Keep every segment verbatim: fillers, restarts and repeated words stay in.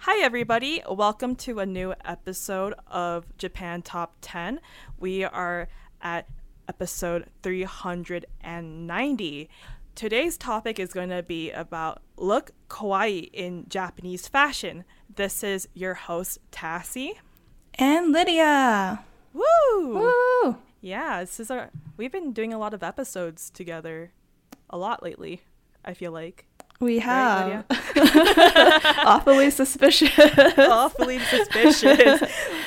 Hi everybody, welcome to a new episode of Japan Top ten. We are at episode three hundred ninety. Today's topic is going to be about look kawaii in Japanese fashion. This is your host Tassie and Lydia. Woo! Woo! Yeah, this is our we've been doing a lot of episodes together a lot lately, I feel like. We have. Right, Awfully suspicious. Awfully suspicious.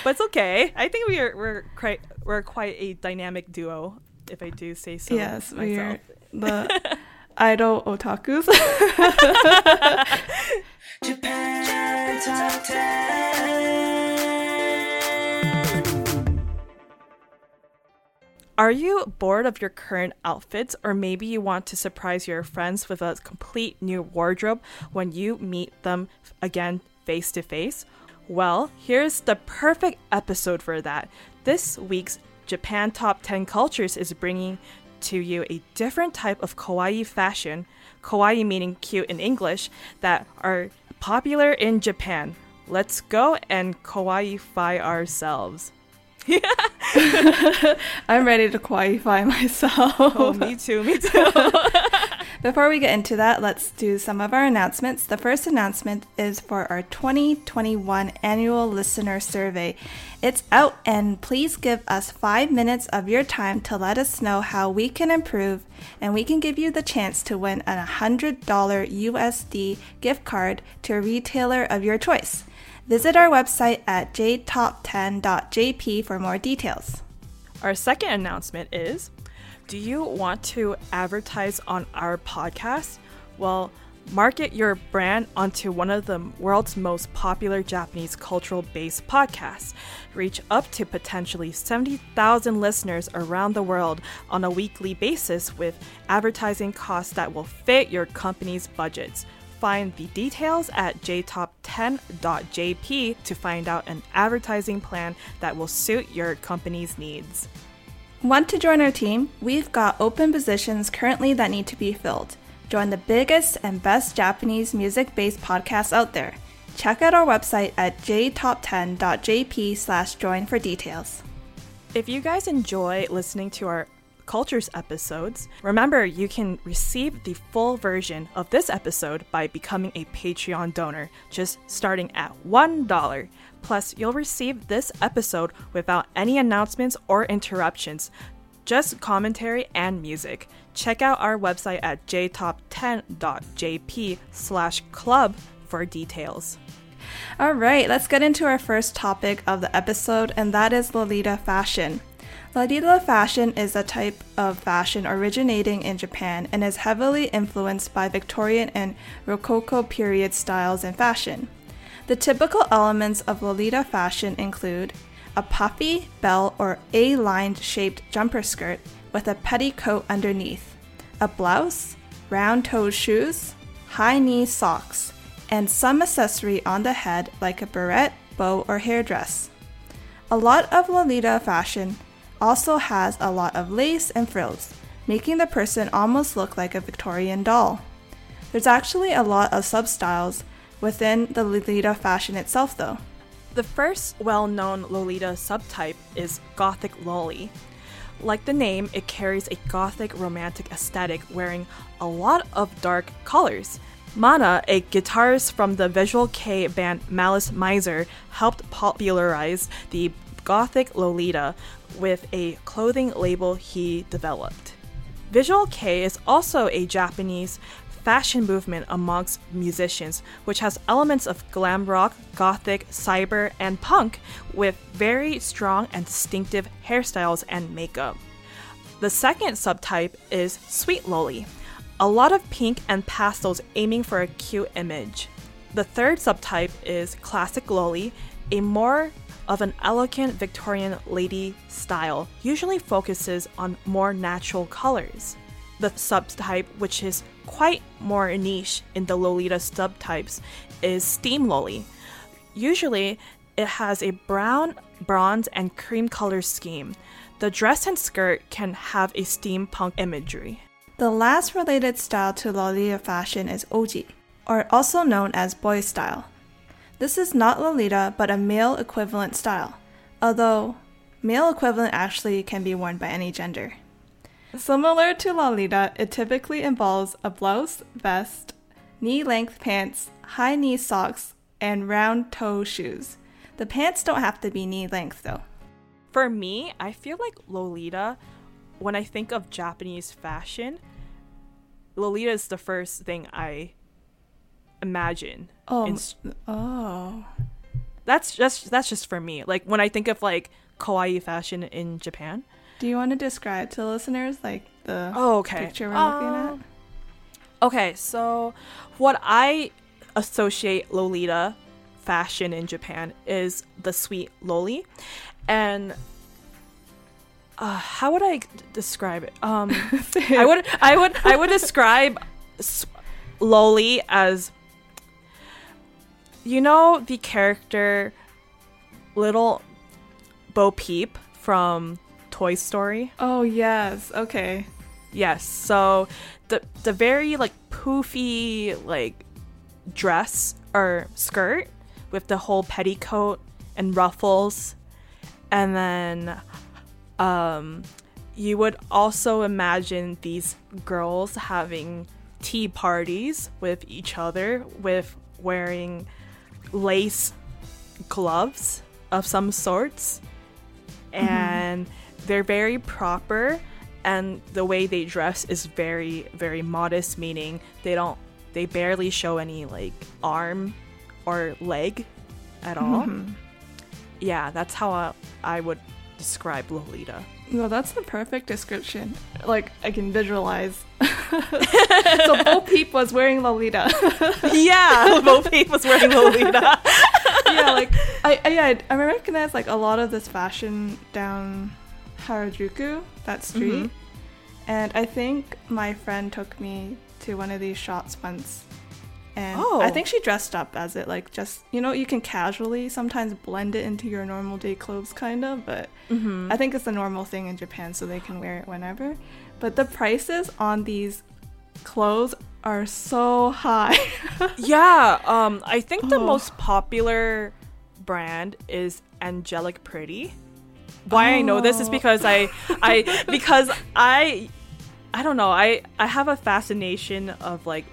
But it's okay. I think we are, we're quite, we're quite a dynamic duo, if I do say so yes, myself. Yes, we are the idol otakus. Japan Top ten. Are you bored of your current outfits, or maybe you want to surprise your friends with a complete new wardrobe when you meet them again face to face? Well, here's the perfect episode for that. This week's Japan Top ten Cultures is bringing to you a different type of kawaii fashion, kawaii meaning cute in English, that are popular in Japan. Let's go and kawaii-fy ourselves. Yeah. I'm ready to qualify myself. Oh, me too, me too. Before we get into that, let's do some of our announcements. The first announcement is for our twenty twenty-one annual listener survey. It's out, and please give us five minutes of your time to let us know how we can improve, and we can give you the chance to win a one hundred dollars U S D gift card to a retailer of your choice. Visit our website at j top ten dot j p for more details. Our second announcement is, do you want to advertise on our podcast? Well, market your brand onto one of the world's most popular Japanese cultural-based podcasts. Reach up to potentially seventy thousand listeners around the world on a weekly basis with advertising costs that will fit your company's budgets. Find the details at j top ten dot j p to find out an advertising plan that will suit your company's needs. Want to join our team? We've got open positions currently that need to be filled. Join the biggest and best Japanese music-based podcasts out there. Check out our website at j top ten dot j p slash join for details. If you guys enjoy listening to our Cultures episodes, remember you can receive the full version of this episode by becoming a Patreon donor, just starting at one dollar. Plus, you'll receive this episode without any announcements or interruptions, just commentary and music. Check out our website at j top ten dot j p slash club for details. All right, let's get into our first topic of the episode, and that is Lolita fashion. Lolita fashion is a type of fashion originating in Japan and is heavily influenced by Victorian and Rococo period styles and fashion. The typical elements of Lolita fashion include a puffy, bell or A-lined shaped jumper skirt with a petticoat underneath, a blouse, round-toed shoes, high-knee socks, and some accessory on the head like a barrette, bow or hair dress. A lot of Lolita fashion also has a lot of lace and frills, making the person almost look like a Victorian doll. There's actually a lot of sub-styles within the Lolita fashion itself, though. The first well-known Lolita subtype is Gothic Loli. Like the name, it carries a Gothic romantic aesthetic wearing a lot of dark colors. Mana, a guitarist from the Visual K band Malice Mizer, helped popularize the Gothic Lolita with a clothing label he developed. Visual K is also a Japanese fashion movement amongst musicians, which has elements of glam rock, gothic, cyber, and punk, with very strong and distinctive hairstyles and makeup. The second subtype is Sweet Loli, a lot of pink and pastels aiming for a cute image. The third subtype is Classic Loli, a more of an elegant Victorian lady style, usually focuses on more natural colors. The subtype, which is quite more niche in the Lolita subtypes, is Steam Loli. Usually, it has a brown, bronze, and cream color scheme. The dress and skirt can have a steampunk imagery. The last related style to Lolita fashion is Oji, or also known as boy style. This is not Lolita, but a male equivalent style, although male equivalent actually can be worn by any gender. Similar to Lolita, it typically involves a blouse, vest, knee-length pants, high-knee socks, and round-toe shoes. The pants don't have to be knee-length, though. For me, I feel like Lolita, when I think of Japanese fashion, Lolita is the first thing I imagine. Oh, Inst- oh. That's just, that's just for me. Like, when I think of, like, kawaii fashion in Japan. Do you want to describe to listeners, like, the oh, okay. picture we're uh, looking at? Okay, so what I associate Lolita fashion in Japan is the Sweet Loli. And uh, how would I describe it? Um, I would, I would, I would describe Loli as, you know, the character Little Bo Peep from Toy Story. Oh, yes. Okay. Yes. So the the very, like, poofy, like, dress or skirt with the whole petticoat and ruffles. And then um, you would also imagine these girls having tea parties with each other, with wearing lace gloves of some sorts. Mm-hmm. And they're very proper, and the way they dress is very, very modest, meaning they don't, they barely show any, like, arm or leg at all. Mm-hmm. Yeah, that's how I, I would describe Lolita. No, that's the perfect description. Like, I can visualize. So Bo Peep was wearing Lolita. Yeah, Bo Peep was wearing Lolita. Yeah, like, I, I, yeah, I recognize, like, a lot of this fashion down Harajuku, that street. Mm-hmm. And I think my friend took me to one of these shops once, and oh. I think she dressed up as it, like, just, you know, you can casually sometimes blend it into your normal day clothes, kind of, but mm-hmm. I think it's a normal thing in Japan, so they can wear it whenever. But the prices on these clothes are so high. Yeah, um, I think oh. the most popular brand is Angelic Pretty. Why oh. I know this is because I, I because I, I don't know. I, I have a fascination of, like,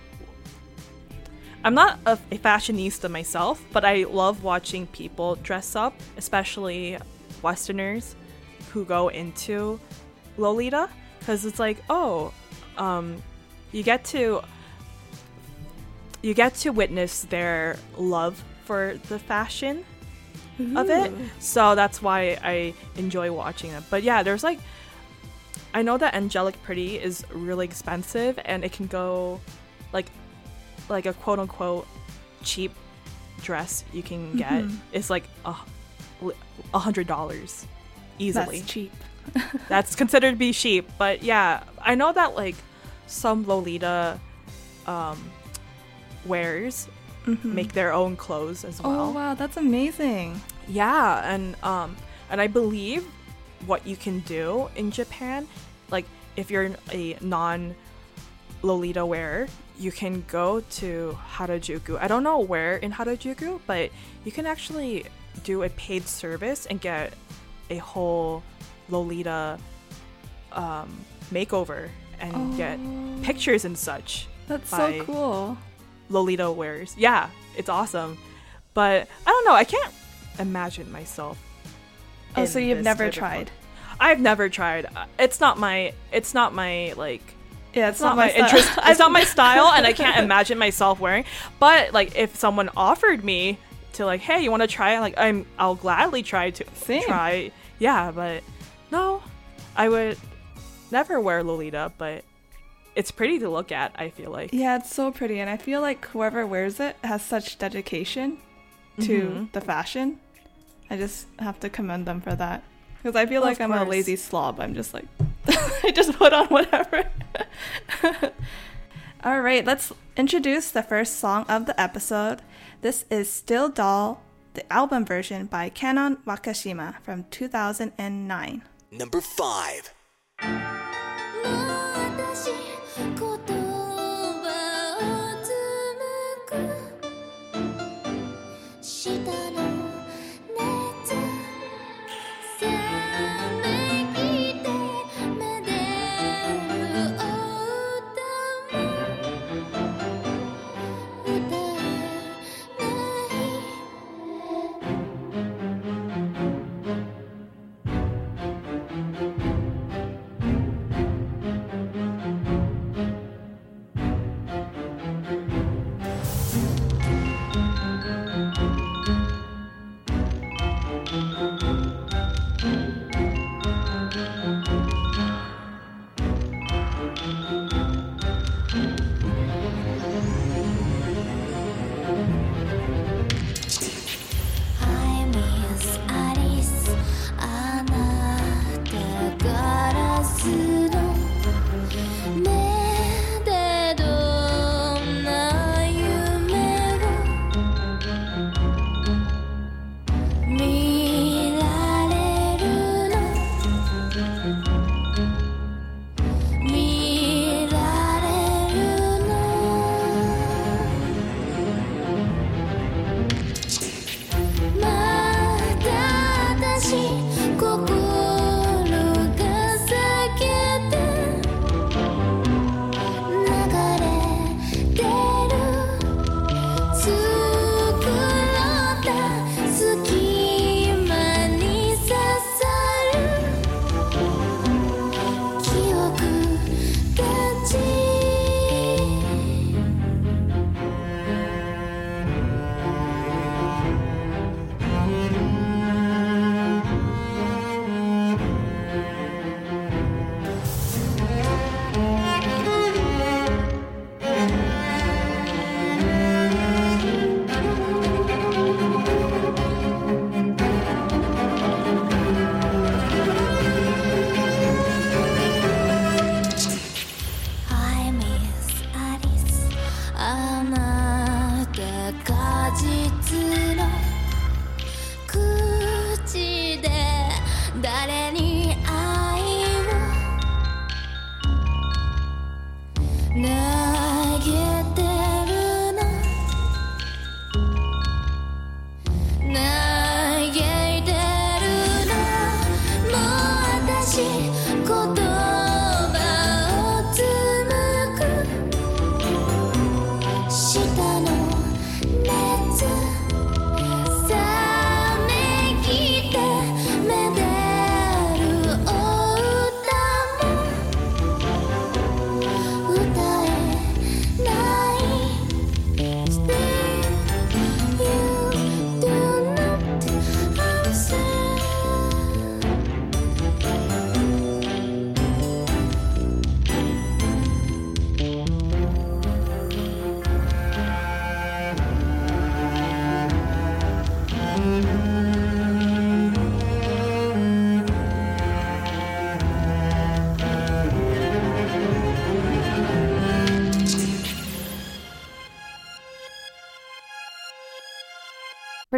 I'm not a, a fashionista myself, but I love watching people dress up, especially Westerners who go into Lolita, because it's like, oh, um, you get to you get to witness their love for the fashion. Ooh. Of it, so that's why I enjoy watching them. But yeah, there's, like, I know that Angelic Pretty is really expensive, and it can go, like, like a quote unquote cheap dress you can get. Mm-hmm. It's like a uh, hundred dollars easily. That's cheap. That's considered to be cheap, but yeah, I know that, like, some Lolita um, wears. Mm-hmm. Make their own clothes as well. Oh wow, that's amazing. Yeah, and um, And I believe what you can do in Japan, like if you're a non-Lolita wearer, you can go to Harajuku. I don't know where in Harajuku, but you can actually do a paid service and get a whole Lolita um, makeover and oh. get pictures and such. That's so cool. Lolita wearers. Yeah, it's awesome. But I don't know. I can't imagine myself. Oh, so you've never tried? One. I've never tried. It's not my, it's not my, like, yeah, it's, it's not, not my interest. It's not my style, and I can't imagine myself wearing. But, like, if someone offered me to, like, hey, you want to try it? Like, I'm, I'll gladly try to Same. try. Yeah, but no, I would never wear Lolita, but it's pretty to look at, I feel like. Yeah, it's so pretty, and I feel like whoever wears it has such dedication to mm-hmm. the fashion. I just have to commend them for that, because I feel well, like I'm course. a lazy slob. I'm just like, I just put on whatever. All right, let's introduce the first song of the episode. This is Still Doll, the album version by Kanon Wakashima from two thousand nine. Number five. 「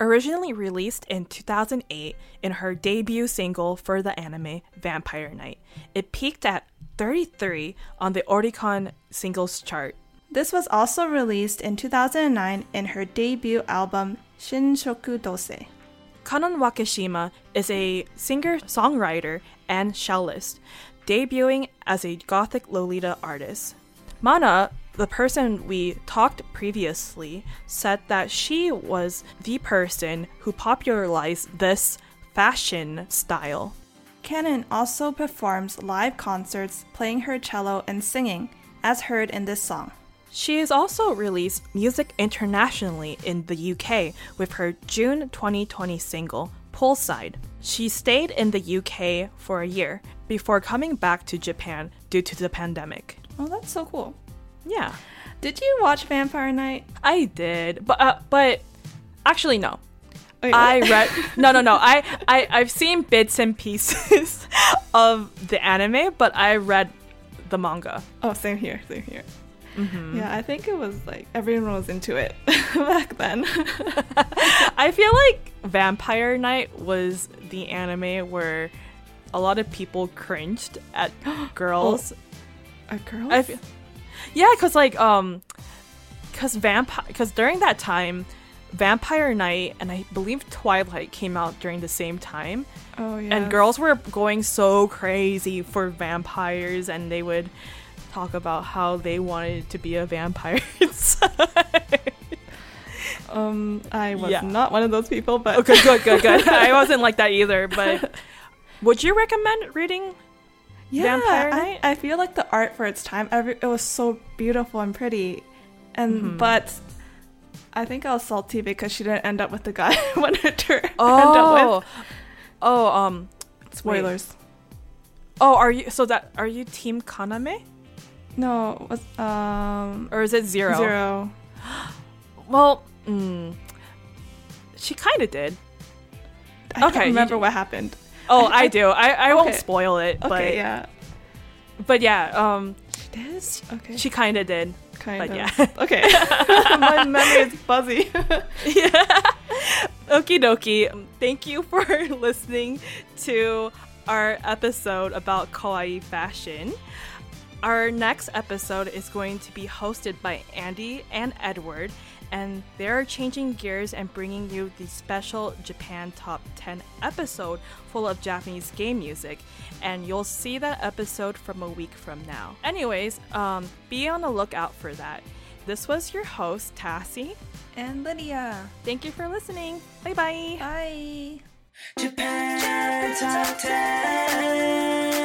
Originally released in two thousand eight in her debut single for the anime Vampire Knight, it peaked at thirty-three on the Oricon singles chart. This was also released in two thousand nine in her debut album Shinshoku Dose. Kanon Wakashima is a singer-songwriter and cellist, debuting as a gothic Lolita artist. Mana, the person we talked previously, said that she was the person who popularized this fashion style. Kanon also performs live concerts playing her cello and singing, as heard in this song. She has also released music internationally in the U K with her June twenty twenty single, Poolside. She stayed in the U K for a year before coming back to Japan due to the pandemic. Oh, that's so cool. Yeah. Did you watch Vampire Knight? I did, but uh, but actually no. Wait, I read no no no. I, I I've seen bits and pieces of the anime, but I read the manga. Oh, same here, same here. Mm-hmm. Yeah, I think it was like everyone was into it back then. I feel like Vampire Knight was the anime where a lot of people cringed at girls. Oh, at girls? I feel- Yeah, because like, um, because vampire, because during that time, Vampire Knight and I believe Twilight came out during the same time. Oh yeah. And girls were going so crazy for vampires, and they would talk about how they wanted to be a vampire. um, I was yeah. not one of those people, but okay, good, good, good. I wasn't like that either. But would you recommend reading? Yeah, I, I feel like the art for its time, every, it was so beautiful and pretty, and mm-hmm. but I think I was salty because she didn't end up with the guy I wanted her to oh. end up with. Oh, um, spoilers. Wait. Oh, are you so that are you Team Kaname? No, um, or is it Zero? Zero. Well, mm, she kind of did. I okay, don't remember what happened. Oh, I, I do. I, I okay. won't spoil it. But, okay, yeah. But yeah, um, she did. Okay. She kind of did. Kind of. But yeah. Okay. My memory is fuzzy. Yeah. Okie dokie. Thank you for listening to our episode about kawaii fashion. Our next episode is going to be hosted by Andy and Edward, and they're changing gears and bringing you the special Japan Top ten episode full of Japanese game music, and you'll see that episode from a week from now. Anyways, um, be on the lookout for that. This was your host, Tassie. And Lydia. Thank you for listening. Bye-bye. Bye. Japan Top ten.